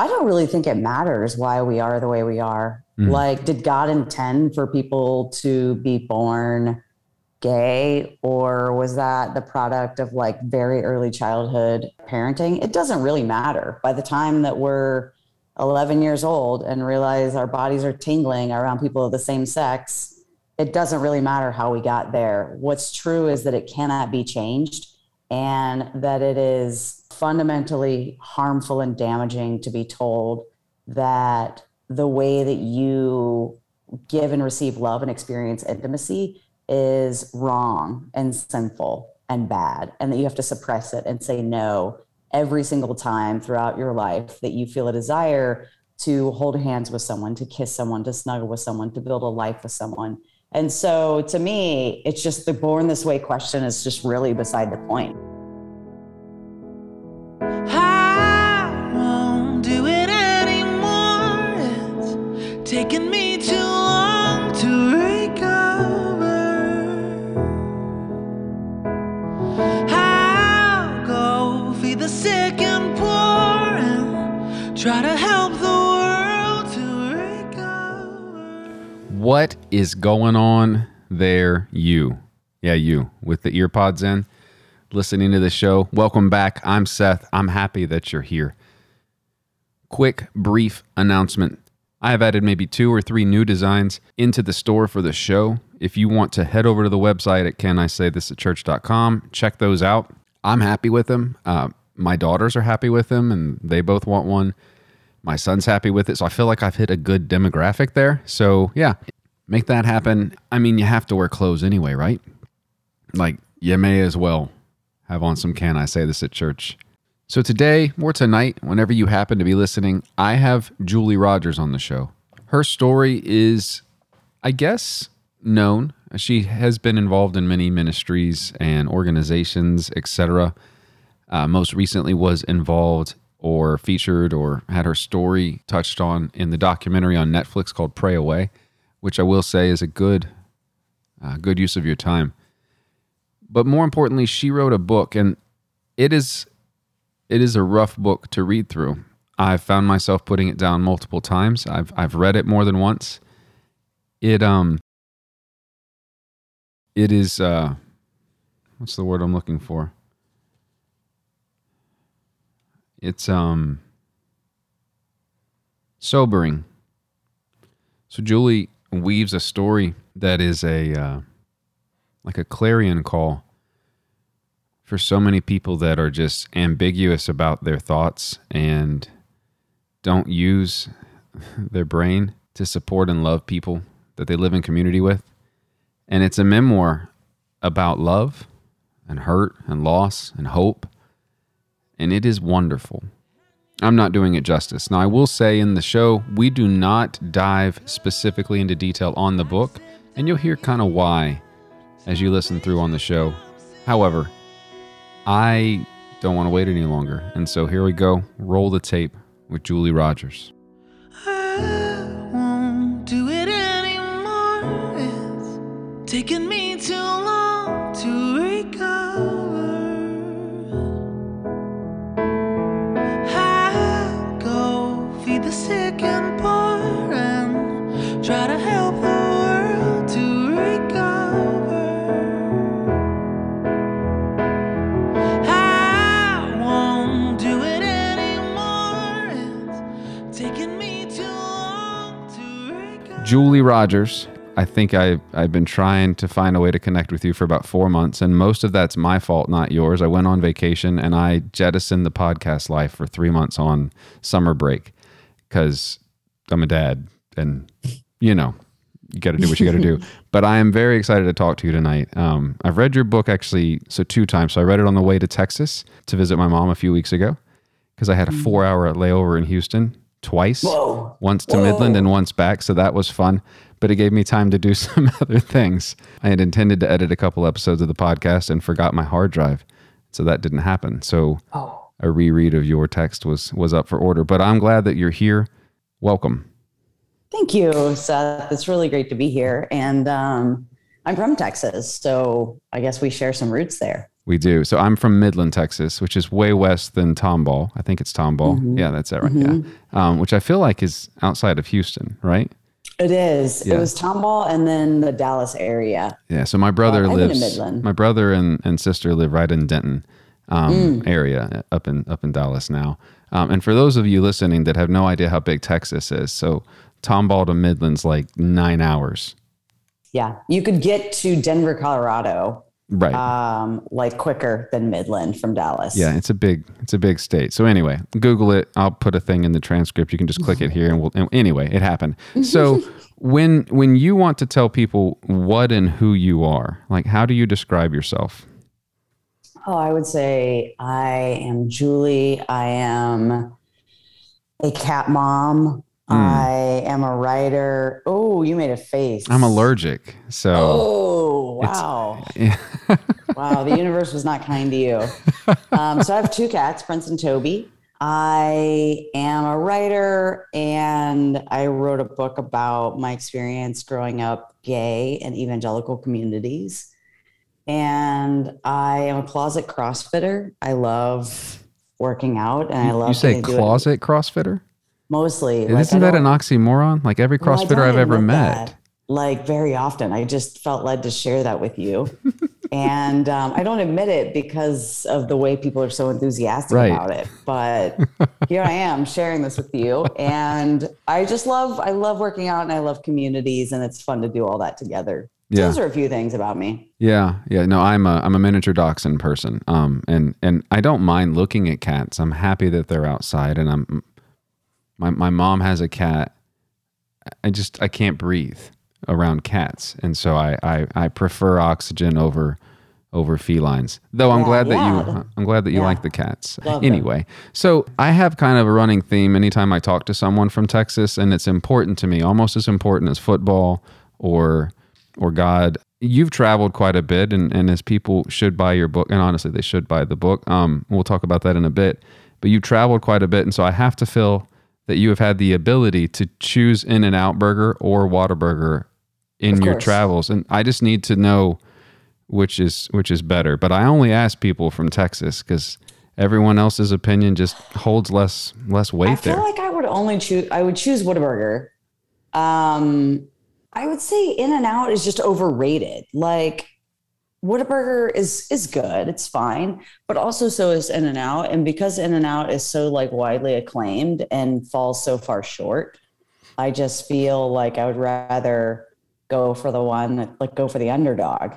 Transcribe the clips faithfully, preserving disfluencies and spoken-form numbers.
I don't really think it matters why we are the way we are. Mm. Like, did God intend for people to be born gay, or was that the product of like very early childhood parenting? It doesn't really matter. By the time that we're eleven years old and realize our bodies are tingling around people of the same sex, it doesn't really matter how we got there. What's true is that it cannot be changed, and that it is fundamentally harmful and damaging to be told that the way that you give and receive love and experience intimacy is wrong and sinful and bad, and that you have to suppress it and say no every single time throughout your life that you feel a desire to hold hands with someone, to kiss someone, to snuggle with someone, to build a life with someone. And so to me, it's just the born this way question is just really beside the point. I won't do it anymore. It's taken me too long to recover. I'll go feed the sick and poor and try to help the world to recover. What is going on there, you? Yeah, you, with the ear pods in, listening to the show. Welcome back. I'm Seth. I'm happy that you're here. Quick, brief announcement. I have added maybe two or three new designs into the store for the show. If you want to head over to the website at can I say this at church dot com, check those out. I'm happy with them. Uh, my daughters are happy with them, and they both want one. My son's happy with it, so I feel like I've hit a good demographic there. So, yeah. Make that happen. I mean, you have to wear clothes anyway, right? Like, you may as well have on some Can I Say This at Church. So today, or tonight, whenever you happen to be listening, I have Julie Rogers on the show. Her story is, I guess, known. She has been involved in many ministries and organizations, et cetera. Uh, most recently was involved or featured or had her story touched on in the documentary on Netflix called Pray Away, which I will say is a good uh, good use of your time. But more importantly, she wrote a book, and it is it is a rough book to read through. I've found myself putting it down multiple times. I've I've read it more than once. It um it is uh what's the word I'm looking for? It's um sobering. So Julie weaves a story that is a uh, like a clarion call for so many people that are just ambiguous about their thoughts and don't use their brain to support and love people that they live in community with. And it's a memoir about love and hurt and loss and hope, and it is wonderful. I'm not doing it justice. Now, I will say in the show, we do not dive specifically into detail on the book, and you'll hear kind of why as you listen through on the show. However, I don't want to wait any longer, and so here we go. Roll the tape with Julie Rogers. I won't do it anymore. It's taken me too long to recover. Sick and poor and try to help the world to recover. I won't do it anymore. It's taken me too long to recover. Julie Rogers, I think I, I've been trying to find a way to connect with you for about four months, and most of that's my fault, not yours. I went on vacation, and I jettisoned the podcast life for three months on summer break. Because I'm a dad, and, you know, you got to do what you got to do. But I am very excited to talk to you tonight. Um, I've read your book, actually, so two times. So I read it on the way to Texas to visit my mom a few weeks ago, because I had a four-hour layover in Houston twice. Whoa. Once to Whoa. Midland and once back, so that was fun. But it gave me time to do some other things. I had intended to edit a couple episodes of the podcast and forgot my hard drive, so that didn't happen. So... Oh. A reread of your text was was up for order, but I'm glad that you're here. Welcome. Thank you, Seth. It's really great to be here, and um, I'm from Texas, so I guess we share some roots there. We do. So I'm from Midland, Texas, which is way west than Tomball. I think it's Tomball. Mm-hmm. Yeah, that's that right. Mm-hmm. Yeah, um, which I feel like is outside of Houston, right? It is. Yeah. It was Tomball and then the Dallas area. Yeah. So my brother uh, lives in Midland. My brother and, and sister live right in Denton um, mm. area, up in up in Dallas now. Um, and for those of you listening that have no idea how big Texas is, so Tomball to Midland's like nine hours. Yeah, you could get to Denver, Colorado, right? Um, like quicker than Midland from Dallas. Yeah, it's a big it's a big state. So anyway, Google it. I'll put a thing in the transcript. You can just click it here, and we'll. And anyway, it happened. So. When when you want to tell people what and who you are, like how do you describe yourself? Oh, I would say I am Julie. I am a cat mom. Mm. I am a writer. Oh, you made a face. I'm allergic. So. Oh, wow. Yeah. Wow, the universe was not kind to you. Um, so I have two cats, Prince and Toby. I am a writer, and I wrote a book about my experience growing up gay in evangelical communities. And I am a closet CrossFitter. I love working out, and I love. You say closet CrossFitter? Mostly. Isn't that an oxymoron? Like every CrossFitter I've ever met. Like very often, I just felt led to share that with you. And um, I don't admit it because of the way people are so enthusiastic right. about it. But here I am sharing this with you. And I just love, I love working out and I love communities and it's fun to do all that together. Yeah. Those are a few things about me. Yeah. Yeah. No, I'm a, I'm a miniature dachshund person. Um, and, and I don't mind looking at cats. I'm happy that they're outside and I'm, my, my mom has a cat. I just, I can't breathe around cats. And so I, I, I prefer oxygen over, over felines, though I'm yeah, glad that yeah. you, I'm glad that you yeah. like the cats. Love anyway. Them. So I have kind of a running theme anytime I talk to someone from Texas and it's important to me, almost as important as football or, or God. You've traveled quite a bit and, and as people should buy your book, and honestly, they should buy the book. Um, we'll talk about that in a bit, but you've traveled quite a bit. And so I have to feel that you have had the ability to choose In-N-Out Burger or Whataburger in your travels. And I just need to know which is, which is better. But I only ask people from Texas because everyone else's opinion just holds less, less weight. I feel there. like I would only choose, I would choose Whataburger. Um, I would say In-N-Out is just overrated. Like Whataburger is, is good. It's fine, but also so is In-N-Out. And because In-N-Out is so like widely acclaimed and falls so far short, I just feel like I would rather go for the one that like go for the underdog.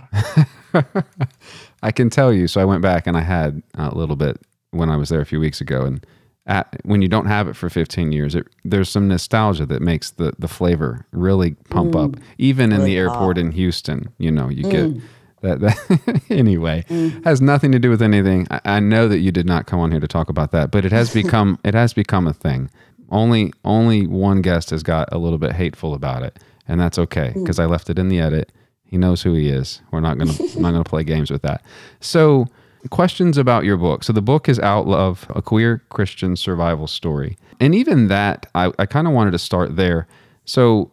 I can tell you. So I went back and I had a little bit when I was there a few weeks ago. And at, when you don't have it for fifteen years, it, there's some nostalgia that makes the, the flavor really pump mm. up. Even really in the airport hot. in Houston, you know, you mm. get that. that anyway, mm. has nothing to do with anything. I, I know that you did not come on here to talk about that, but it has become, it has become a thing. Only, only one guest has got a little bit hateful about it. And that's okay, because I left it in the edit. He knows who he is. We're not going to not going to play games with that. So questions about your book. So the book is Out Love: A Queer Christian Survival Story. And even that, I, I kind of wanted to start there. So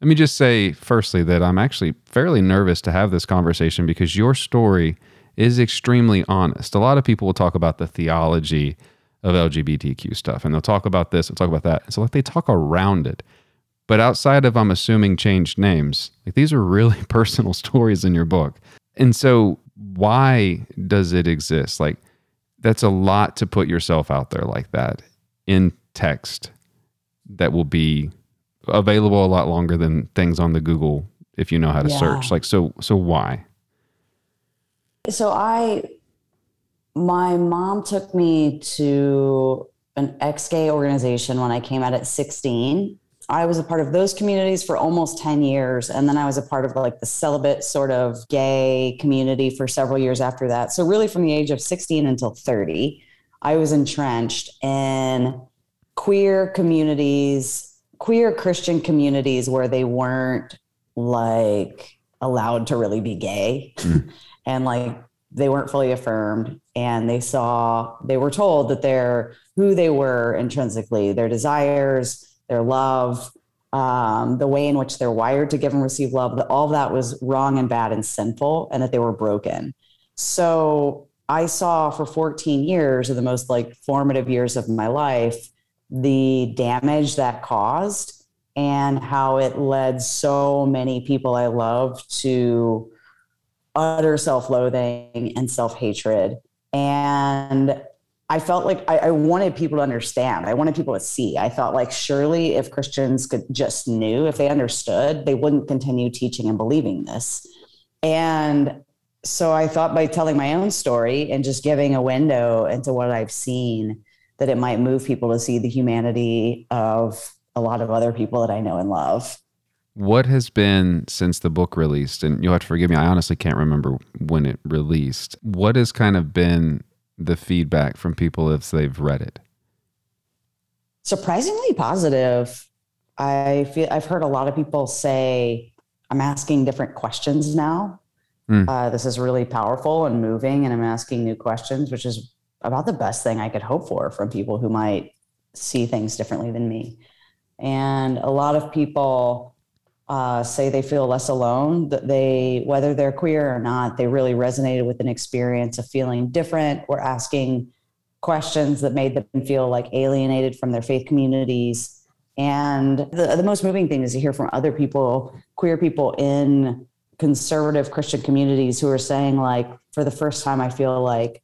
let me just say, firstly, that I'm actually fairly nervous to have this conversation because your story is extremely honest. A lot of people will talk about the theology of L G B T Q stuff, and they'll talk about this, they'll talk about that. So like they talk around it. But outside of, I'm assuming, changed names, like these are really personal stories in your book. And so why does it exist? Like that's a lot to put yourself out there like that in text that will be available a lot longer than things on the Google if you know how to yeah. search. Like, so, so why? So I, my mom took me to an ex-gay organization when I came out at sixteen. I was a part of those communities for almost ten years. And then I was a part of like the celibate sort of gay community for several years after that. So really from the age of sixteen until thirty, I was entrenched in queer communities, queer Christian communities where they weren't like allowed to really be gay mm. and like they weren't fully affirmed. And they saw, they were told that they're who they were intrinsically, their desires, their love, um, the way in which they're wired to give and receive love, that all of that was wrong and bad and sinful and that they were broken. So I saw for fourteen years, or the most like formative years of my life, the damage that caused and how it led so many people I love to utter self-loathing and self-hatred. And I felt like I, I wanted people to understand. I wanted people to see. I felt like surely if Christians could just knew, if they understood, they wouldn't continue teaching and believing this. And so I thought by telling my own story and just giving a window into what I've seen, that it might move people to see the humanity of a lot of other people that I know and love. What has been, since the book released, and you'll have to forgive me, I honestly can't remember when it released, what has kind of been the feedback from people as they've read it? Surprisingly positive. I feel I've heard a lot of people say, I'm asking different questions now. Mm. Uh, this is really powerful and moving, and I'm asking new questions, which is about the best thing I could hope for from people who might see things differently than me. And a lot of people uh, say they feel less alone, that they, whether they're queer or not, they really resonated with an experience of feeling different or asking questions that made them feel like alienated from their faith communities. And the, the most moving thing is to hear from other people, queer people in conservative Christian communities, who are saying, like, for the first time, I feel like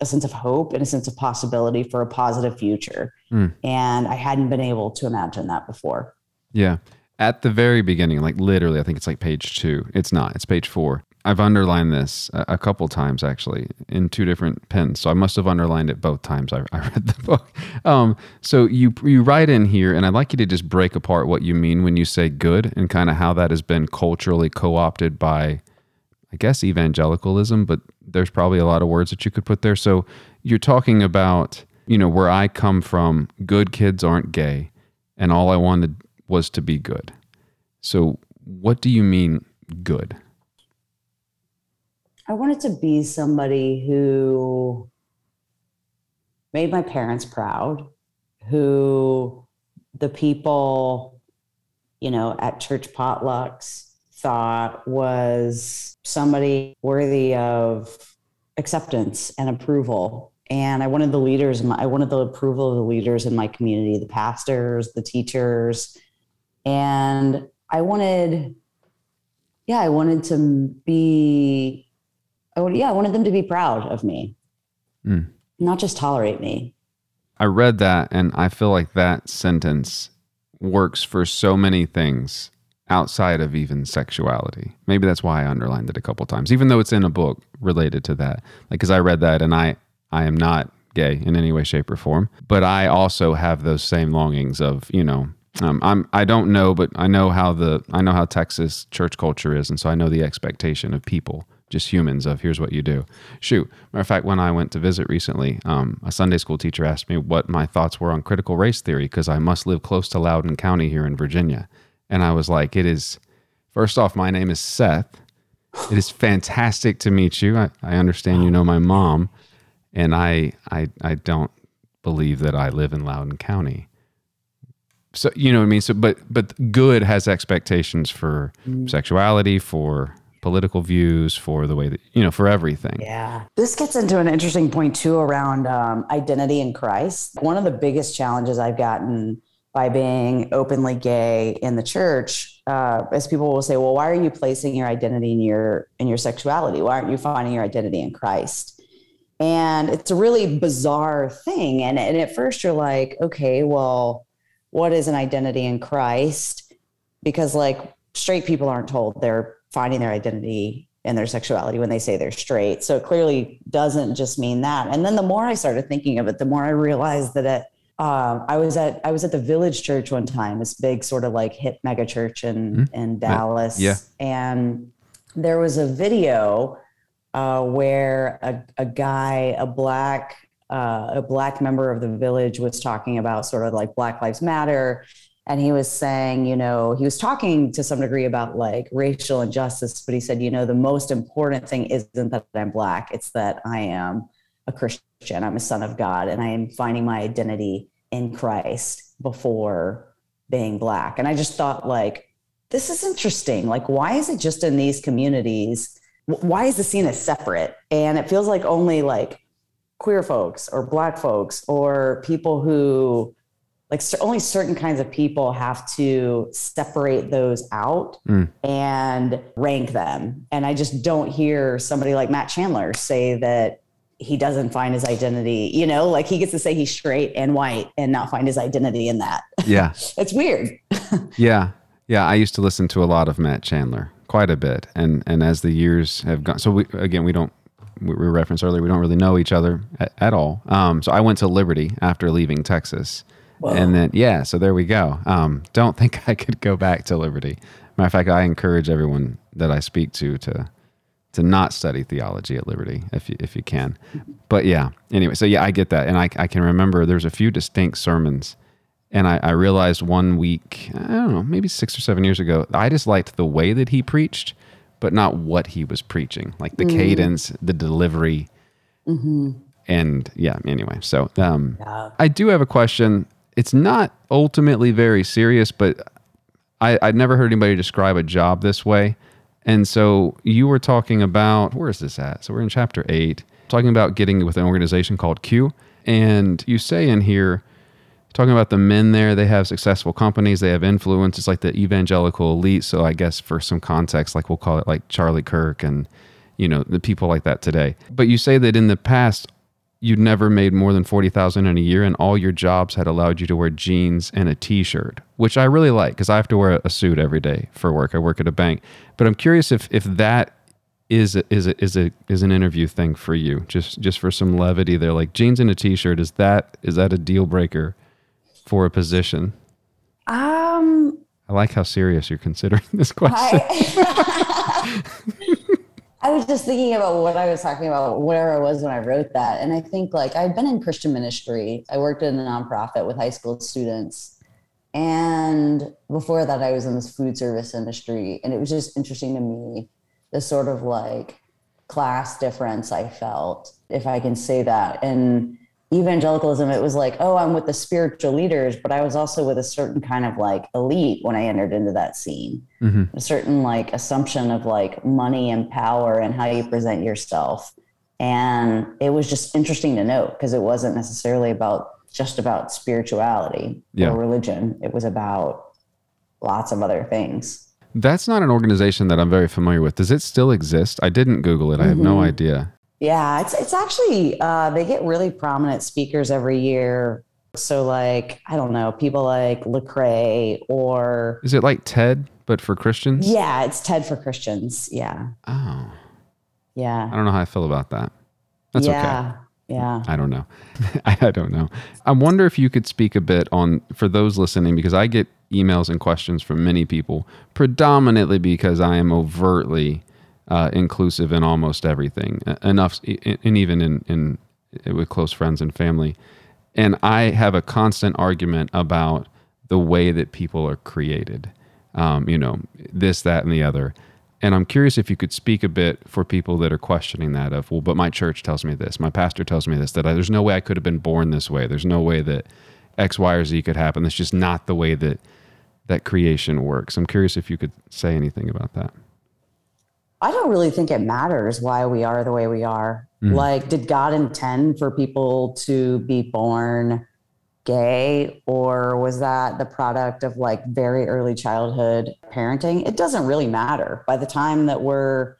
a sense of hope and a sense of possibility for a positive future. Mm. And I hadn't been able to imagine that before. Yeah. At the very beginning, like literally, I think it's like page two. It's not, it's page four. I've underlined this a, a couple times actually in two different pens. So I must've underlined it both times I, I read the book. Um, so you, you write in here, and I'd like you to just break apart what you mean when you say good, and kind of how that has been culturally co-opted by, I guess, evangelicalism, but there's probably a lot of words that you could put there. So you're talking about, you know, where I come from, good kids aren't gay, and all I wanted was to be good. So what do you mean good? I wanted to be somebody who made my parents proud, who the people, you know, at church potlucks thought was somebody worthy of acceptance and approval. And I wanted the leaders, I wanted the approval of the leaders in my community, the pastors, the teachers. And I wanted, yeah, I wanted to be, I would, yeah, I wanted them to be proud of me, mm. not just tolerate me. I read that, and I feel like that sentence works for so many things outside of even sexuality. Maybe that's why I underlined it a couple times, even though it's in a book related to that. Like, because I read that, and I, I am not gay in any way, shape, or form, but I also have those same longings of, you know, um, I'm, I don't know, but I know how the, I know how Texas church culture is. And so I know the expectation of people, just humans, of here's what you do. Shoot. Matter of fact, when I went to visit recently, um, a Sunday school teacher asked me what my thoughts were on critical race theory, because I must live close to Loudoun County here in Virginia. And I was like, it is, first off, my name is Seth. It is fantastic to meet you. I, I understand you know my mom, and I, I I don't believe that I live in Loudoun County. So, you know what I mean? So, but, but good has expectations for sexuality, for political views, for the way that, you know, for everything. Yeah. This gets into an interesting point too around um, identity in Christ. One of the biggest challenges I've gotten by being openly gay in the church, uh, as people will say, well, why are you placing your identity in your, in your sexuality? Why aren't you finding your identity in Christ? And it's a really bizarre thing. And, and at first you're like, okay, well, what is an identity in Christ? Because, like, straight people aren't told they're finding their identity in their sexuality when they say they're straight. So it clearly doesn't just mean that. And then the more I started thinking of it, the more I realized that it, Um, I was at, I was at the Village Church one time, this big sort of like hip mega church in, mm-hmm. in Dallas. Yeah. And there was a video, uh, where a, a guy, a black, uh, a black member of the Village was talking about sort of like Black Lives Matter. And he was saying, you know, he was talking to some degree about like racial injustice, but he said, you know, the most important thing isn't that I'm black. It's that I am a Christian, I'm a son of God, and I am finding my identity in Christ before being black. And I just thought, like, this is interesting. Like, why is it just in these communities why is the scene as separate? And it feels like only like queer folks or Black folks or people who like only certain kinds of people have to separate those out mm. and rank them. And I just don't hear somebody like Matt Chandler say that he doesn't find his identity, you know, like he gets to say he's straight and white and not find his identity in that. Yeah. It's weird. Yeah. Yeah. I used to listen to a lot of Matt Chandler, quite a bit. And, and as the years have gone, so we, again, we don't, we referenced earlier, we don't really know each other at, at all. Um, so I went to Liberty after leaving Texas. Whoa. And then, yeah, so there we go. Um, don't think I could go back to Liberty. Matter of fact, I encourage everyone that I speak to to to not study theology at Liberty if you, if you can. But yeah, anyway, so yeah, I get that. And I, I can remember there's a few distinct sermons. And I, I realized one week, I don't know, maybe six or seven years ago, I just liked the way that he preached, but not what he was preaching. Like the mm. cadence, the delivery. Mm-hmm. And yeah, anyway, so um, yeah. I do have a question. It's not ultimately very serious, but I, I'd never heard anybody describe a job this way. And so you were talking about, where is this at? So we're in chapter eight, talking about getting with an organization called Q. And you say in here, talking about the men there, they have successful companies, they have influence. It's like the evangelical elite. So I guess for some context, like we'll call it like Charlie Kirk and, you know, the people like that today. But you say that in the past, you'd never made more than forty thousand dollars in a year and all your jobs had allowed you to wear jeans and a t-shirt, which I really like because I have to wear a suit every day for work. I work at a bank. But I'm curious if if that is a, is a, is a, is an interview thing for you, just just for some levity there, like jeans and a t-shirt, is that is that a deal breaker for a position? Um, I like how serious you're considering this question. I, I was just thinking about what I was talking about, where I was when I wrote that. And I think like I've been in Christian ministry. I worked in a nonprofit with high school students. And before that, I was in this food service industry. And it was just interesting to me, the sort of like class difference I felt, if I can say that. And evangelicalism, it was like, oh, I'm with the spiritual leaders, but I was also with a certain kind of like elite when I entered into that scene, mm-hmm. a certain like assumption of like money and power and how you present yourself. And it was just interesting to note because it wasn't necessarily about just about spirituality yeah. or religion. It was about lots of other things. That's not an organization that I'm very familiar with. Does it still exist? I didn't Google it. I mm-hmm. have no idea. Yeah, it's it's actually, uh, they get really prominent speakers every year. So like, I don't know, people like Lecrae or... Is it like TED, but for Christians? Yeah, it's TED for Christians. Yeah. Oh. Yeah. I don't know how I feel about that. That's yeah. okay. Yeah. I don't know. I don't know. I wonder if you could speak a bit on, for those listening, because I get emails and questions from many people, predominantly because I am overtly... Uh, inclusive in almost everything, enough, and even in, in with close friends and family. And I have a constant argument about the way that people are created, um, you know, this, that, and the other. And I'm curious if you could speak a bit for people that are questioning that of, well, but my church tells me this, my pastor tells me this, that I, there's no way I could have been born this way. There's no way that X, Y, or Z could happen. That's just not the way that that creation works. I'm curious if you could say anything about that. I don't really think it matters why we are the way we are. Mm. Like, did God intend for people to be born gay, or was that the product of like very early childhood parenting? It doesn't really matter. By the time that we're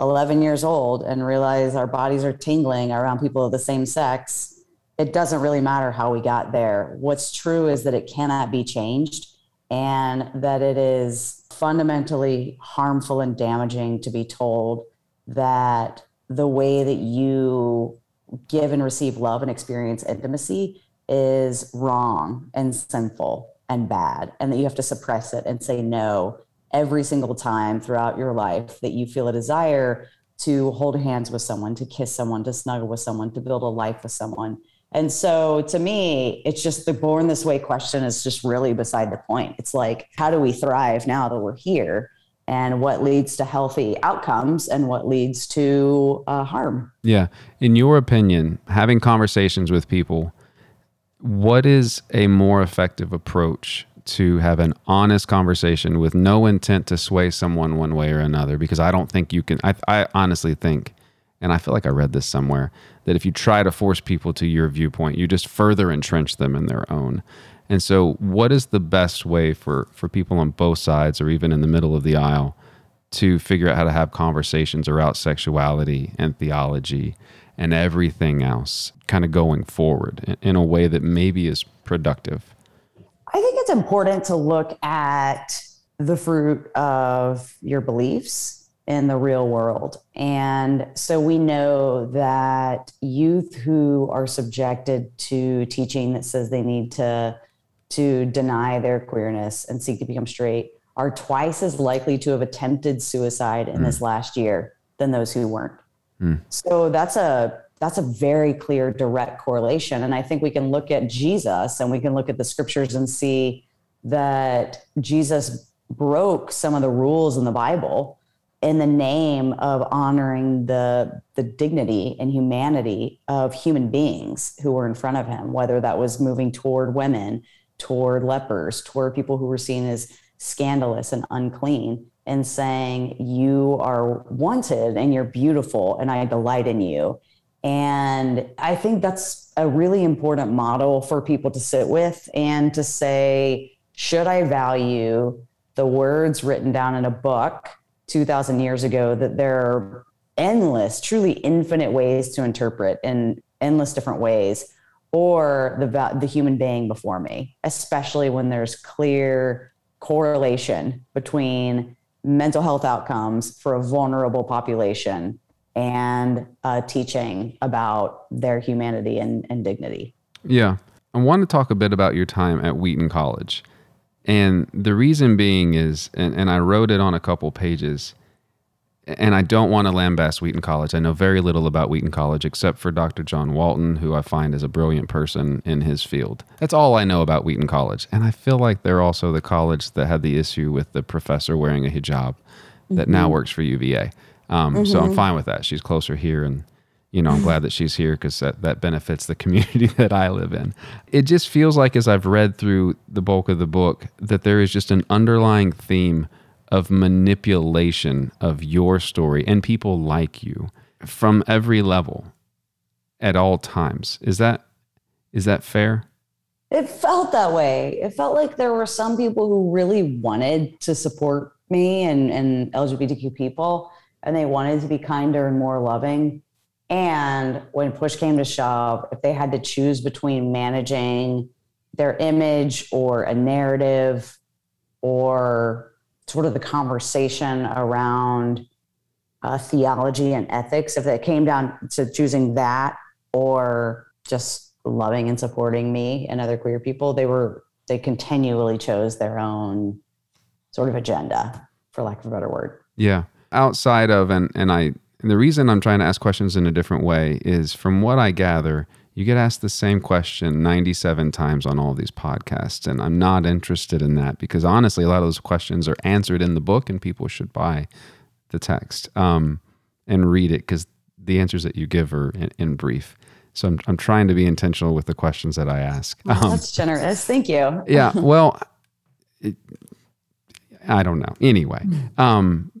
eleven years old and realize our bodies are tingling around people of the same sex, it doesn't really matter how we got there. What's true is that it cannot be changed. And that it is fundamentally harmful and damaging to be told that the way that you give and receive love and experience intimacy is wrong and sinful and bad, and that you have to suppress it and say no every single time throughout your life that you feel a desire to hold hands with someone, to kiss someone, to snuggle with someone, to build a life with someone. And so to me, it's just the born this way question is just really beside the point. It's like, how do we thrive now that we're here, and what leads to healthy outcomes and what leads to uh, harm? Yeah. In your opinion, having conversations with people, what is a more effective approach to have an honest conversation with no intent to sway someone one way or another, because I don't think you can, I, I honestly think, and I feel like I read this somewhere, that if you try to force people to your viewpoint, you just further entrench them in their own. And so what is the best way for, for people on both sides, or even in the middle of the aisle, to figure out how to have conversations around sexuality and theology and everything else kind of going forward in a way that maybe is productive? I think it's important to look at the fruit of your beliefs in the real world. And so we know that youth who are subjected to teaching that says they need to, to deny their queerness and seek to become straight are twice as likely to have attempted suicide in mm. this last year than those who weren't. Mm. So that's a that's a very clear direct correlation. And I think we can look at Jesus and we can look at the scriptures and see that Jesus broke some of the rules in the Bible in the name of honoring the, the dignity and humanity of human beings who were in front of him, whether that was moving toward women, toward lepers, toward people who were seen as scandalous and unclean, and saying, you are wanted and you're beautiful and I delight in you. And I think that's a really important model for people to sit with and to say, should I value the words written down in a book two thousand years ago that there are endless, truly infinite ways to interpret in endless different ways, or the the human being before me, especially when there's clear correlation between mental health outcomes for a vulnerable population and uh, teaching about their humanity and, and dignity. Yeah. I want to talk a bit about your time at Wheaton College. And the reason being is, and, and I wrote it on a couple pages, and I don't want to lambast Wheaton College. I know very little about Wheaton College except for Doctor John Walton, who I find is a brilliant person in his field. That's all I know about Wheaton College. And I feel like they're also the college that had the issue with the professor wearing a hijab mm-hmm. that now works for U V A. Um, mm-hmm. So I'm fine with that. She's closer here, and you know, I'm glad that she's here because that, that benefits the community that I live in. It just feels like, as I've read through the bulk of the book, that there is just an underlying theme of manipulation of your story and people like you from every level at all times. Is that is that fair? It felt that way. It felt like there were some people who really wanted to support me and, and L G B T Q people, and they wanted to be kinder and more loving. And when push came to shove, if they had to choose between managing their image or a narrative or sort of the conversation around uh, theology and ethics, if it came down to choosing that or just loving and supporting me and other queer people, they were, they continually chose their own sort of agenda, for lack of a better word. Yeah. Outside of, and, and I, and the reason I'm trying to ask questions in a different way is, from what I gather, you get asked the same question ninety-seven times on all these podcasts. And I'm not interested in that because, honestly, a lot of those questions are answered in the book, and people should buy the text um, and read it, because the answers that you give are in, in brief. So I'm, I'm trying to be intentional with the questions that I ask. Um, well, that's generous. Thank you. Yeah. Well, it, I don't know. Anyway. Um,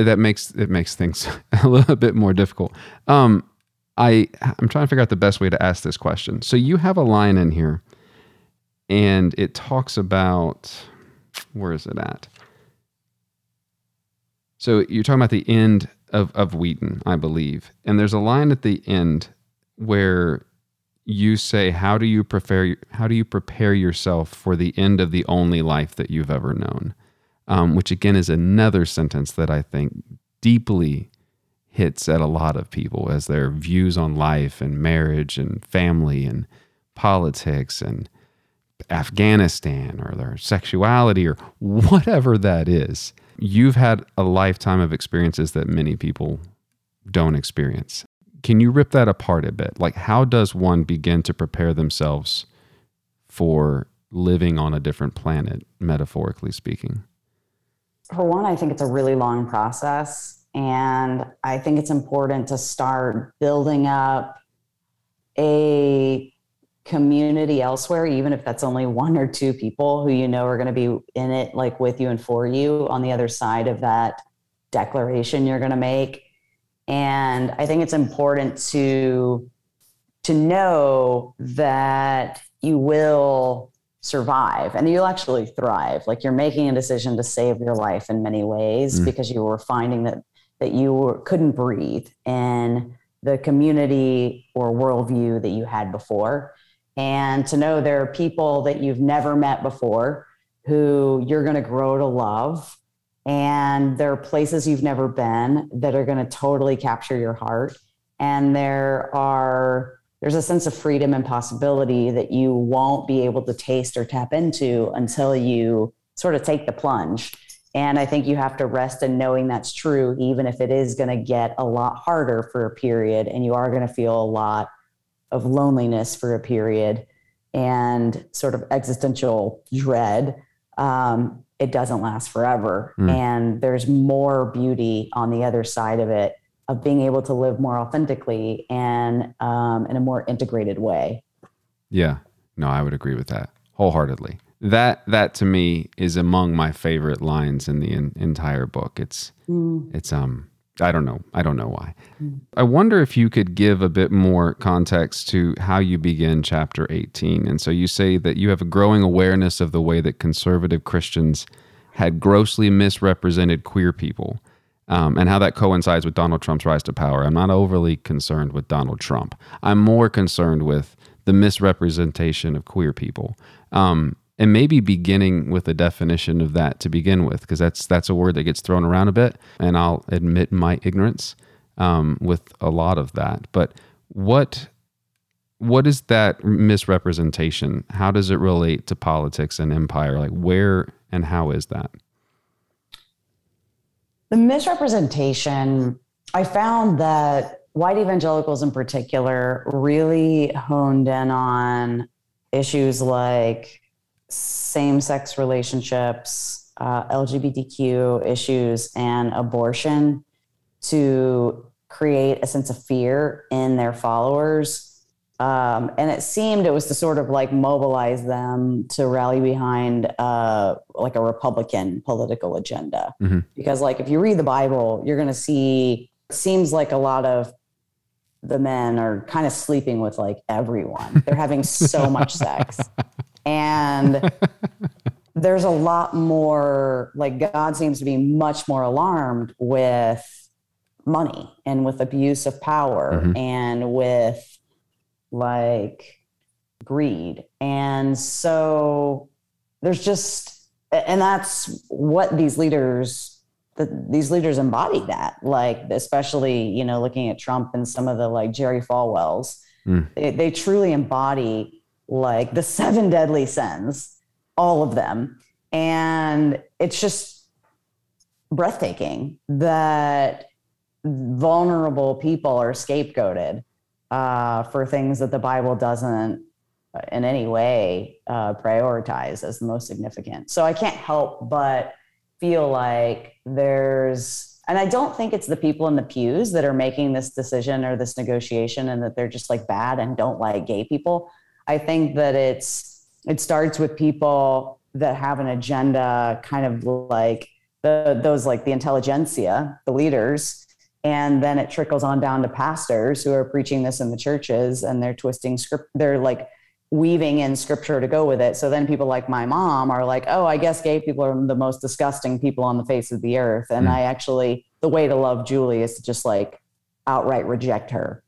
that makes it makes things a little bit more difficult. Um, I, I'm trying to figure out the best way to ask this question. So you have a line in here, and it talks about, where is it at? So you're talking about the end of, of Wheaton, I believe. And there's a line at the end where you say, how do you prepare, how do you prepare yourself for the end of the only life that you've ever known? Um, which again is another sentence that I think deeply hits at a lot of people as their views on life and marriage and family and politics and Afghanistan or their sexuality or whatever that is. You've had a lifetime of experiences that many people don't experience. Can you rip that apart a bit? Like, how does one begin to prepare themselves for living on a different planet, metaphorically speaking? For one, I think it's a really long process, and I think it's important to start building up a community elsewhere, even if that's only one or two people who you know are going to be in it, like with you and for you on the other side of that declaration you're going to make. And I think it's important to, to know that you will survive and you'll actually thrive. Like, you're making a decision to save your life in many ways, mm-hmm. because you were finding that, that you were, couldn't breathe in the community or worldview that you had before. And to know there are people that you've never met before who you're going to grow to love. And there are places you've never been that are going to totally capture your heart. And there are, there's a sense of freedom and possibility that you won't be able to taste or tap into until you sort of take the plunge. And I think you have to rest in knowing that's true, even if it is going to get a lot harder for a period, and you are going to feel a lot of loneliness for a period and sort of existential dread. Um, it doesn't last forever. Mm. And there's more beauty on the other side of it, of being able to live more authentically and um, in a more integrated way. Yeah, no, I would agree with that wholeheartedly. That, that to me is among my favorite lines in the in, entire book. It's, mm. it's, um, I don't know. I don't know why. I wonder if you could give a bit more context to how you begin chapter eighteen. And so you say that you have a growing awareness of the way that conservative Christians had grossly misrepresented queer people, um, and how that coincides with Donald Trump's rise to power. I'm not overly concerned with Donald Trump. I'm more concerned with the misrepresentation of queer people. Um, And maybe beginning with a definition of that to begin with, because that's that's a word that gets thrown around a bit, and I'll admit my ignorance um, with a lot of that. But what what is that misrepresentation? How does it relate to politics and empire? Like, where and how is that? The misrepresentation, I found that white evangelicals in particular really honed in on issues like same-sex relationships, uh, L G B T Q issues, and abortion to create a sense of fear in their followers. Um, and it seemed it was to sort of like mobilize them to rally behind uh, like a Republican political agenda. Mm-hmm. Because like, if you read the Bible, you're going to see, it seems like a lot of the men are kind of sleeping with like everyone. They're having so much sex. And there's a lot more, like, God seems to be much more alarmed with money and with abuse of power, mm-hmm. and with like greed. And so there's just, and that's what these leaders, the, these leaders embody that, like, especially, you know, looking at Trump and some of the like Jerry Falwells, mm. they, they truly embody like the seven deadly sins, all of them. And it's just breathtaking that vulnerable people are scapegoated uh, for things that the Bible doesn't in any way uh, prioritize as the most significant. So I can't help but feel like there's, and I don't think it's the people in the pews that are making this decision or this negotiation and that they're just like bad and don't like gay people. I think that it's, it starts with people that have an agenda, kind of like the, those, like the intelligentsia, the leaders, and then it trickles on down to pastors who are preaching this in the churches, and they're twisting script. They're like weaving in scripture to go with it. So then people like my mom are like, oh, I guess gay people are the most disgusting people on the face of the earth. And mm-hmm. I actually, the way to love Julie is to just like outright reject her.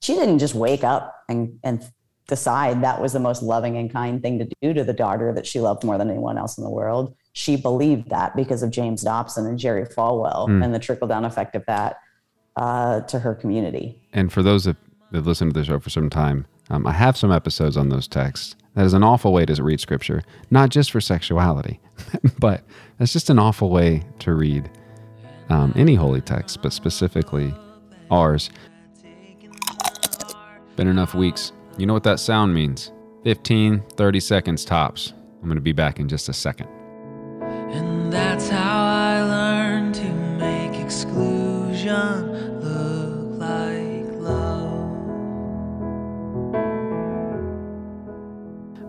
She didn't just wake up and, and, decide that was the most loving and kind thing to do to the daughter that she loved more than anyone else in the world. She believed that because of James Dobson and Jerry Falwell, mm. and the trickle-down effect of that uh, to her community. And for those that have listened to the show for some time, um, I have some episodes on those texts. That is an awful way to read scripture, not just for sexuality, but that's just an awful way to read um, any holy text, but specifically ours. Been enough weeks. You know what that sound means. fifteen, thirty seconds tops. I'm going to be back in just a second. And that's how I learned to make exclusion look like love.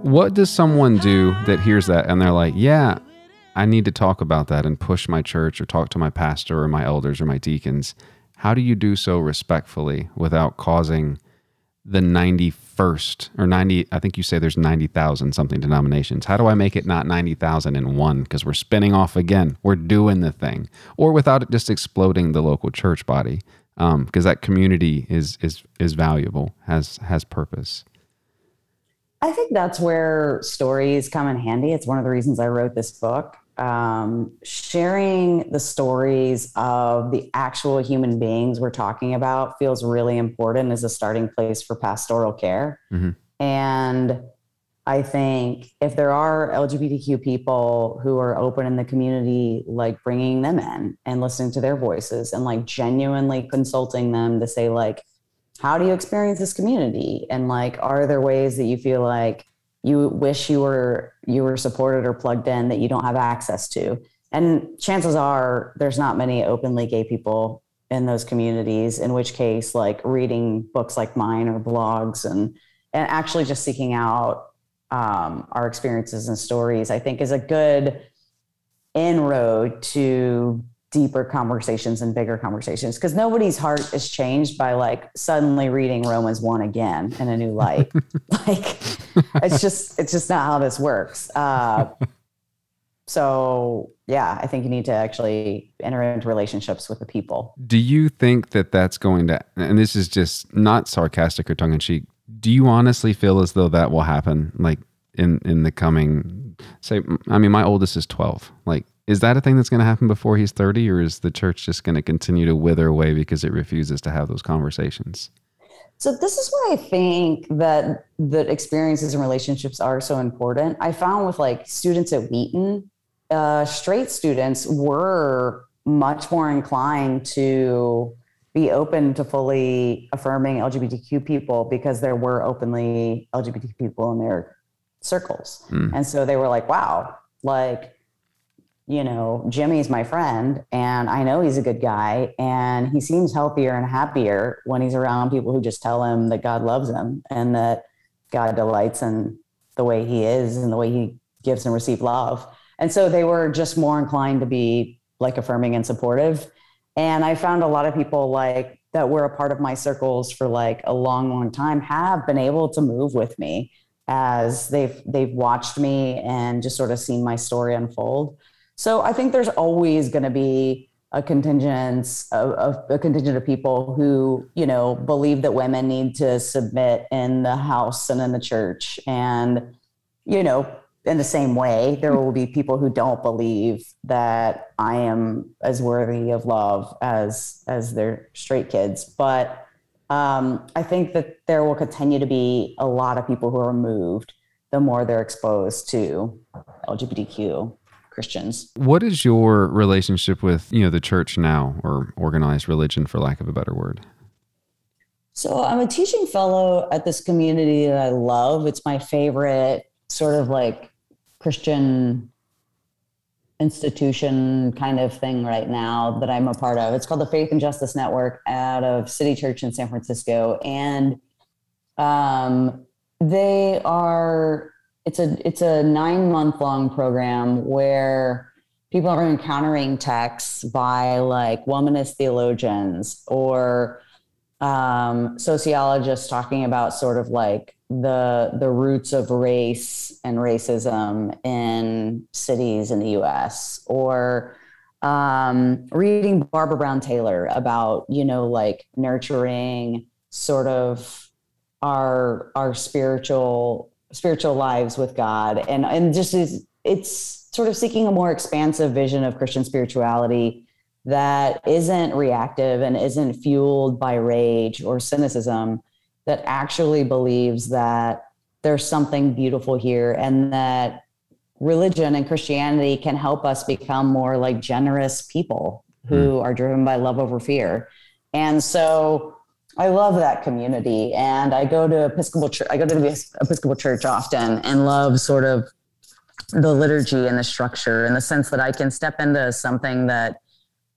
what does someone do that hears that and they're like, yeah, I need to talk about that and push my church or talk to my pastor or my elders or my deacons? How do you do so respectfully without causing the ninety-first or ninety, I think you say there's ninety thousand something denominations. How do I make it not ninety thousand and one? Because we're spinning off again. We're doing the thing. Or without it just exploding the local church body, because um, that community is is is valuable, has has purpose. I think that's where stories come in handy. It's one of the reasons I wrote this book. Um, sharing the stories of the actual human beings we're talking about feels really important as a starting place for pastoral care. Mm-hmm. And I think if there are L G B T Q people who are open in the community, like bringing them in and listening to their voices and like genuinely consulting them to say, like, how do you experience this community? And like, are there ways that you feel like you wish you were, you were supported or plugged in that you don't have access to? And chances are there's not many openly gay people in those communities, in which case, like reading books like mine or blogs and, and actually just seeking out um, our experiences and stories, I think is a good inroad to deeper conversations and bigger conversations, because nobody's heart is changed by like suddenly reading Romans one again in a new light. Like it's just, it's just not how this works. Uh, so yeah, I think you need to actually enter into relationships with the people. Do you think that that's going to, and this is just not sarcastic or tongue in cheek, do you honestly feel as though that will happen? Like in, in the coming, say, I mean, my oldest is twelve, like, is that a thing that's going to happen before he's thirty, or is the church just going to continue to wither away because it refuses to have those conversations? So this is why I think that the experiences and relationships are so important. I found with like students at Wheaton, uh, straight students were much more inclined to be open to fully affirming L G B T Q people because there were openly L G B T Q people in their circles. Mm. And so they were like, wow, like, you know, Jimmy's my friend and I know he's a good guy and he seems healthier and happier when he's around people who just tell him that God loves him and that God delights in the way he is and the way he gives and receives love. And so they were just more inclined to be like affirming and supportive. And I found a lot of people like that were a part of my circles for like a long, long time have been able to move with me as they've, they've watched me and just sort of seen my story unfold. So I think there's always going to be a contingent of, of a contingent of people who, you know, believe that women need to submit in the house and in the church. And, you know, in the same way, there will be people who don't believe that I am as worthy of love as, as their straight kids. But um, I think that there will continue to be a lot of people who are moved the more they're exposed to L G B T Q Christians. What is your relationship with, you know, the church now, or organized religion, for lack of a better word? So I'm a teaching fellow at this community that I love. It's my favorite sort of like Christian institution kind of thing right now that I'm a part of. It's called the Faith and Justice Network out of City Church in San Francisco. And um, they are... It's a it's a nine month long program where people are encountering texts by like womanist theologians or um, sociologists talking about sort of like the the roots of race and racism in cities in the U S, or um, reading Barbara Brown Taylor about, you know, like nurturing sort of our our spiritual. spiritual lives with God. And, and just is, it's sort of seeking a more expansive vision of Christian spirituality that isn't reactive and isn't fueled by rage or cynicism, that actually believes that there's something beautiful here and that religion and Christianity can help us become more like generous people who mm. are driven by love over fear. And so I love that community, and I go to Episcopal Church. I go to the Episcopal Church often, and love sort of the liturgy and the structure, and the sense that I can step into something that,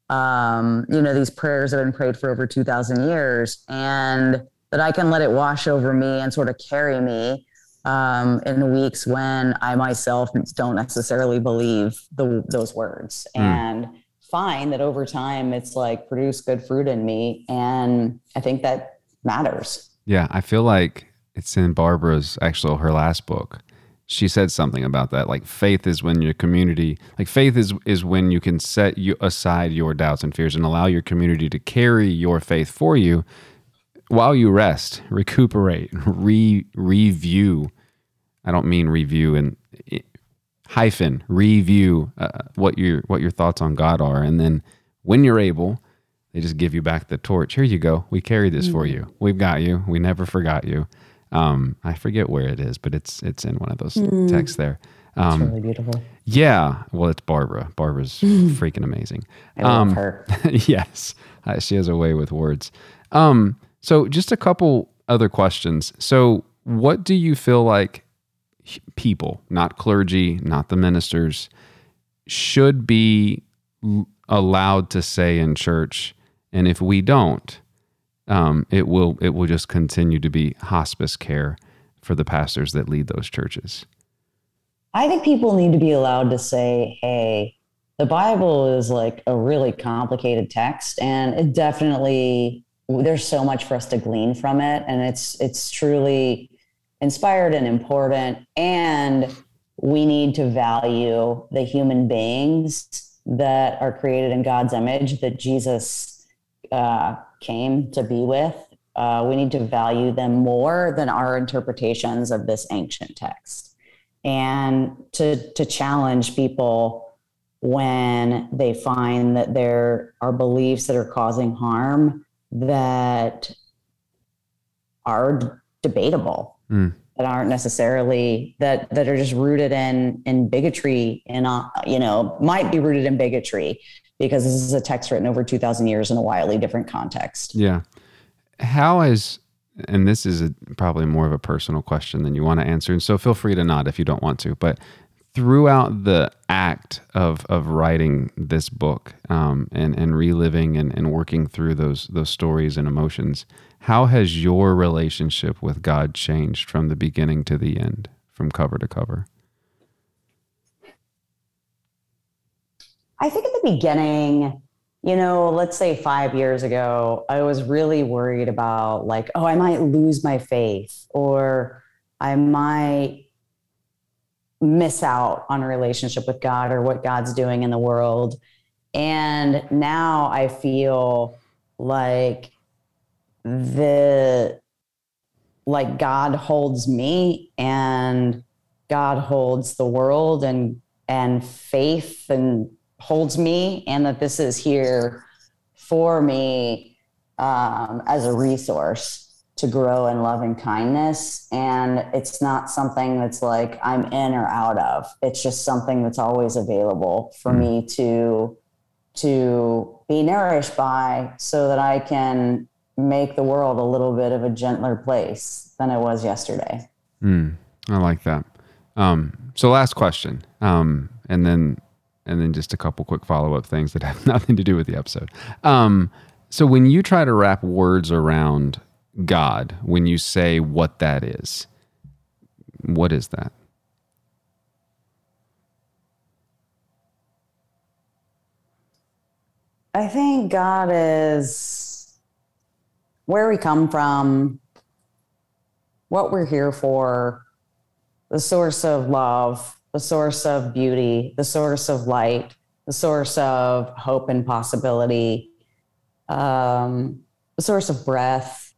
um, you know, these prayers have been prayed for over two thousand years, and that I can let it wash over me and sort of carry me, um, in weeks when I myself don't necessarily believe the, those words mm. and find that over time it's like produced good fruit in me. And I think that matters. Yeah. I feel like it's in Barbara's, actually her last book. She said something about that. Like faith is when your community, like faith is, is when you can set you aside your doubts and fears and allow your community to carry your faith for you while you rest, recuperate, re review. I don't mean review and hyphen review uh, what your, what your thoughts on God are. And then when you're able, they just give you back the torch. Here you go. We carry this mm-hmm. for you. We've got you. We never forgot you. Um, I forget where it is, but it's it's in one of those mm. texts there. Um, it's really beautiful. Yeah. Well, it's Barbara. Bara's freaking amazing. I love um, her. Yes. Uh, she has a way with words. Um, so just a couple other questions. So what do you feel like people, not clergy, not the ministers, should be allowed to say in church? And if we don't, Um, it will it will just continue to be hospice care for the pastors that lead those churches. I think people need to be allowed to say, hey, the Bible is like a really complicated text, and it definitely, there's so much for us to glean from it. And it's it's truly inspired and important. And we need to value the human beings that are created in God's image, that Jesus uh came to be with. Uh, we need to value them more than our interpretations of this ancient text, and to to challenge people when they find that there are beliefs that are causing harm that are debatable, mm. that aren't necessarily that that are just rooted in in bigotry, and uh, you know might be rooted in bigotry, because this is a text written over two thousand years in a wildly different context. Yeah. How is, and this is a, probably more of a personal question than you want to answer, and so feel free to nod if you don't want to, but throughout the act of of writing this book um, and, and reliving and, and working through those, those stories and emotions, how has your relationship with God changed from the beginning to the end, from cover to cover? I think at the beginning, you know, let's say five years ago, I was really worried about like, oh, I might lose my faith, or I might miss out on a relationship with God or what God's doing in the world. And now I feel like the, like God holds me and God holds the world, and, and faith and holds me, and that this is here for me um, as a resource to grow in love and kindness. And it's not something that's like I'm in or out of. It's just something that's always available for mm. me to, to be nourished by, so that I can make the world a little bit of a gentler place than it was yesterday. Mm. I like that. Um, so last question. Um, and then and then just a couple quick follow-up things that have nothing to do with the episode. Um, so when you try to wrap words around God, when you say what that is, what is that? I think God is where we come from, what we're here for, the source of love, the source of beauty, the source of light, the source of hope and possibility, um, the source of breath.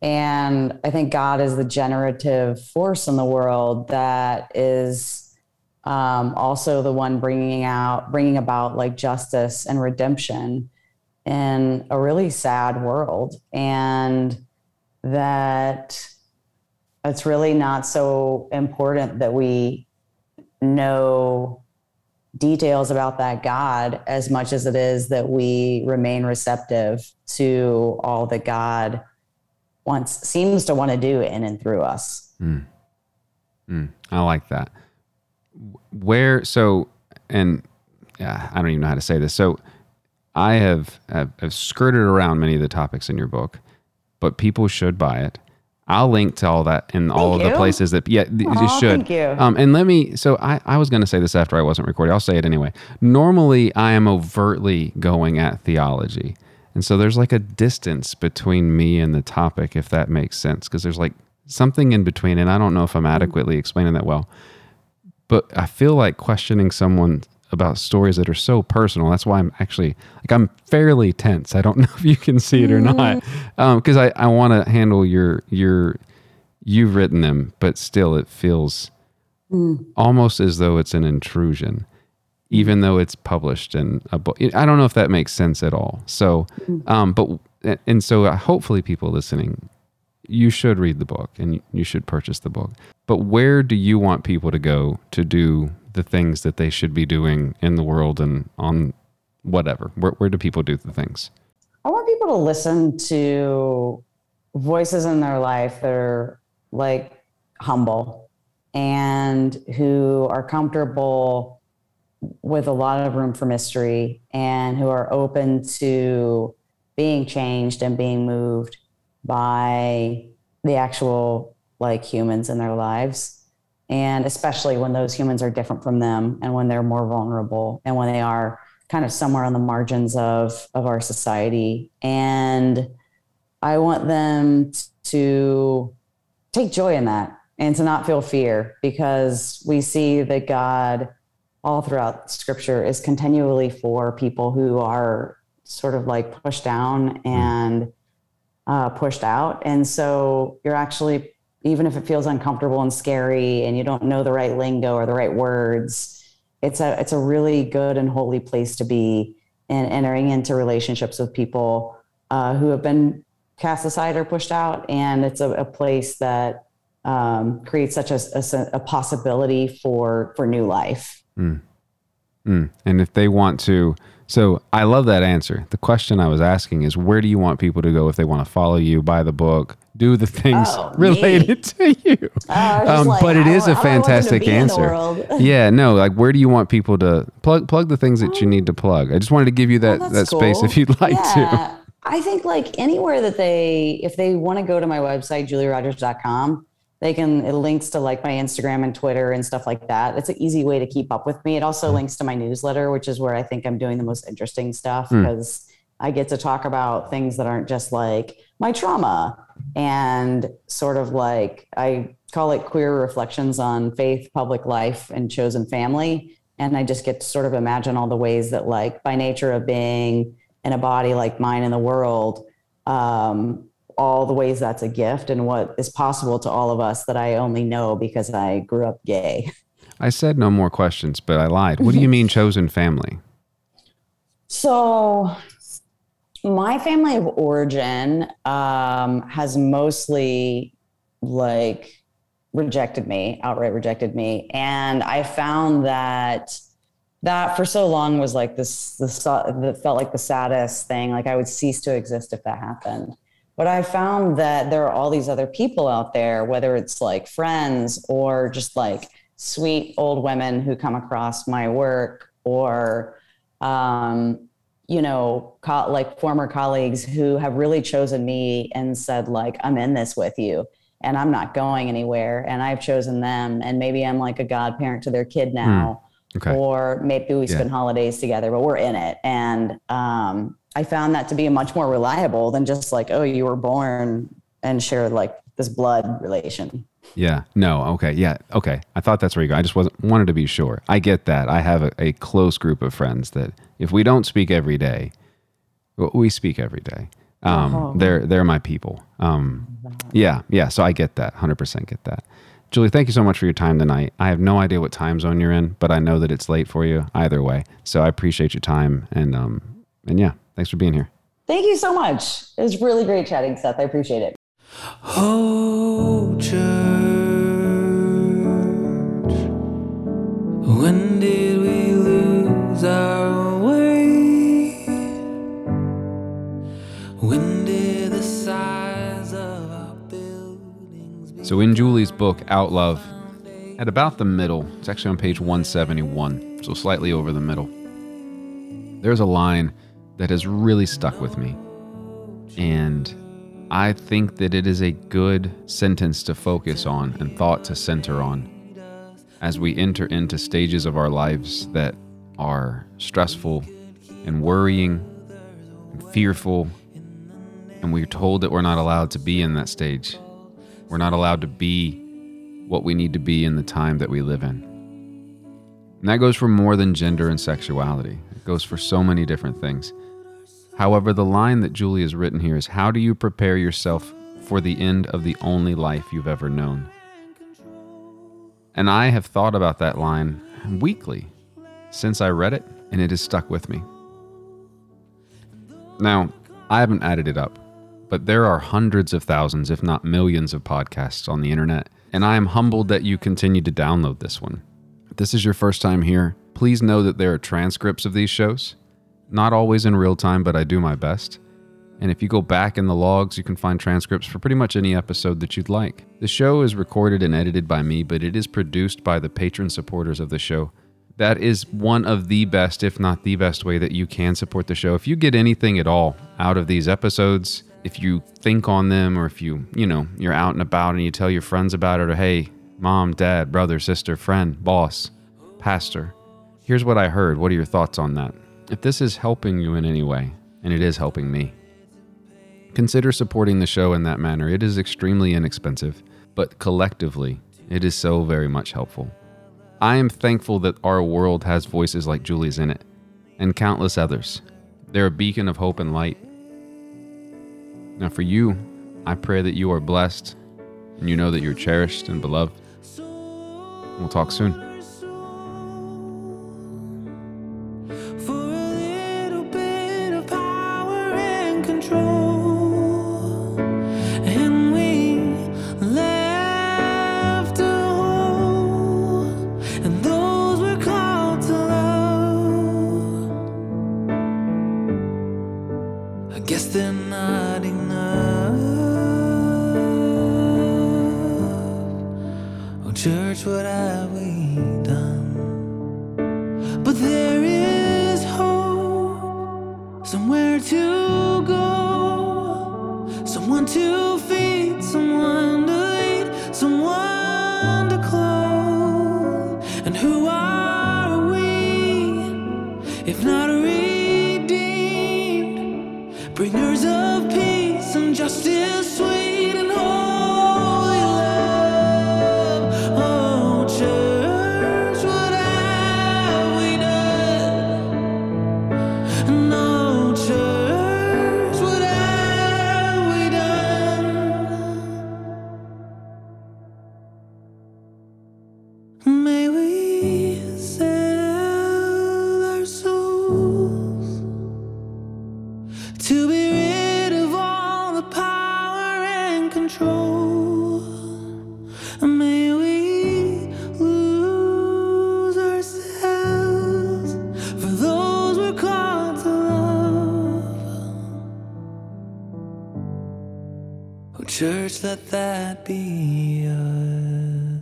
And I think God is the generative force in the world that is um, also the one bringing out, bringing about like justice and redemption in a really sad world. And that it's really not so important that we know details about that God as much as it is that we remain receptive to all that God wants, seems to want to do in and through us. Mm. Mm. I like that. Where, so, and yeah, I don't even know how to say this. So I have, have, have skirted around many of the topics in your book, but people should buy it. I'll link to all that and thank all of you. The places that, yeah, th- Aww, you should. Thank you. Um, and let me, so I, I was going to say this after I wasn't recording. I'll say it anyway. Normally, I am overtly going at theology. And so there's like a distance between me and the topic, if that makes sense, because there's like something in between. And I don't know if I'm adequately explaining that well. But I feel like questioning someone about stories that are so personal. That's why I'm actually, like, I'm fairly tense. I don't know if you can see it or not. Um, cause I, I want to handle your, your, you've written them, but still it feels mm. almost as though it's an intrusion, even though it's published in a book. I don't know if that makes sense at all. So, um, but, and so hopefully people listening, you should read the book and you should purchase the book. But where do you want people to go to do the things that they should be doing in the world and on whatever? Where, where do people do the things? I want people to listen to voices in their life that are like humble and who are comfortable with a lot of room for mystery and who are open to being changed and being moved by the actual like humans in their lives. And especially when those humans are different from them and when they're more vulnerable and when they are kind of somewhere on the margins of, of our society. And I want them to take joy in that and to not feel fear, because we see that God all throughout scripture is continually for people who are sort of like pushed down and uh, pushed out. And so you're actually, even if it feels uncomfortable and scary and you don't know the right lingo or the right words, it's a, it's a really good and holy place to be and entering into relationships with people uh, who have been cast aside or pushed out. And it's a, a place that um, creates such a, a, a possibility for, for new life. Mm. Mm. And if they want to, so I love that answer. The question I was asking is, where do you want people to go if they want to follow you, buy the book, do the things oh, related me. To you? Oh, um, like, but it I is a fantastic answer. Yeah, no, like where do you want people to plug plug the things that oh. you need to plug? I just wanted to give you that, oh, that cool. space if you'd like yeah. to. I think like anywhere that they, if they want to go to my website, julie rogers dot com, they can, it links to like my Instagram and Twitter and stuff like that. It's an easy way to keep up with me. It also links to my newsletter, which is where I think I'm doing the most interesting stuff because mm. I get to talk about things that aren't just like my trauma and sort of like, I call it queer reflections on faith, public life, and chosen family. And I just get to sort of imagine all the ways that like by nature of being in a body like mine in the world, um, all the ways that's a gift and what is possible to all of us that I only know because I grew up gay. I said no more questions, but I lied. What do you mean chosen family? So my family of origin um, has mostly like rejected me, outright rejected me. And I found that that for so long was like this, this that felt like the saddest thing. Like I would cease to exist if that happened. But I found that there are all these other people out there, whether it's like friends or just like sweet old women who come across my work or, um, you know, co- like former colleagues who have really chosen me and said like, I'm in this with you and I'm not going anywhere. And I've chosen them. And maybe I'm like a godparent to their kid now, mm, okay. or maybe we spend yeah. holidays together, but we're in it. And, um, I found that to be much more reliable than just like, oh, you were born and shared like this blood relation. Yeah. No. Okay. Yeah. Okay. I thought that's where you go. I just wasn't wanted to be sure. I get that. I have a, a close group of friends that if we don't speak every day, well, we speak every day. Um, oh. They're they're my people. Um, yeah. Yeah. So I get that. one hundred percent get that. Julie, thank you so much for your time tonight. I have no idea what time zone you're in, but I know that it's late for you either way. So I appreciate your time and um and yeah. Thanks for being here. Thank you so much. It was really great chatting, Seth. I appreciate it. Oh, church, when did we lose our way? When did the size of our buildings... Be- so in Julie's book, Out Love, at about the middle, it's actually on page one seventy-one, so slightly over the middle, there's a line that has really stuck with me. And I think that it is a good sentence to focus on and thought to center on as we enter into stages of our lives that are stressful and worrying and fearful, and we're told that we're not allowed to be in that stage. We're not allowed to be what we need to be in the time that we live in. And that goes for more than gender and sexuality. It goes for so many different things. However, the line that Julie has written here is, how do you prepare yourself for the end of the only life you've ever known? And I have thought about that line weekly since I read it, and it has stuck with me. Now, I haven't added it up, but there are hundreds of thousands, if not millions, of podcasts on the internet, and I am humbled that you continue to download this one. If this is your first time here, please know that there are transcripts of these shows, not always in real time, but I do my best. And if you go back in the logs, you can find transcripts for pretty much any episode that you'd like. The show is recorded and edited by me, but it is produced by the patron supporters of the show. That is one of the best, if not the best, way that you can support the show. If you get anything at all out of these episodes, if you think on them, or if you, you know, you're out and about and you tell your friends about it, or hey, mom, dad, brother, sister, friend, boss, pastor, here's what I heard. What are your thoughts on that? If this is helping you in any way, and it is helping me, consider supporting the show in that manner. It is extremely inexpensive, but collectively, it is so very much helpful. I am thankful that our world has voices like Julie's in it, and countless others. They're a beacon of hope and light. Now for you, I pray that you are blessed, and you know that you're cherished and beloved. We'll talk soon. Church, let that be us.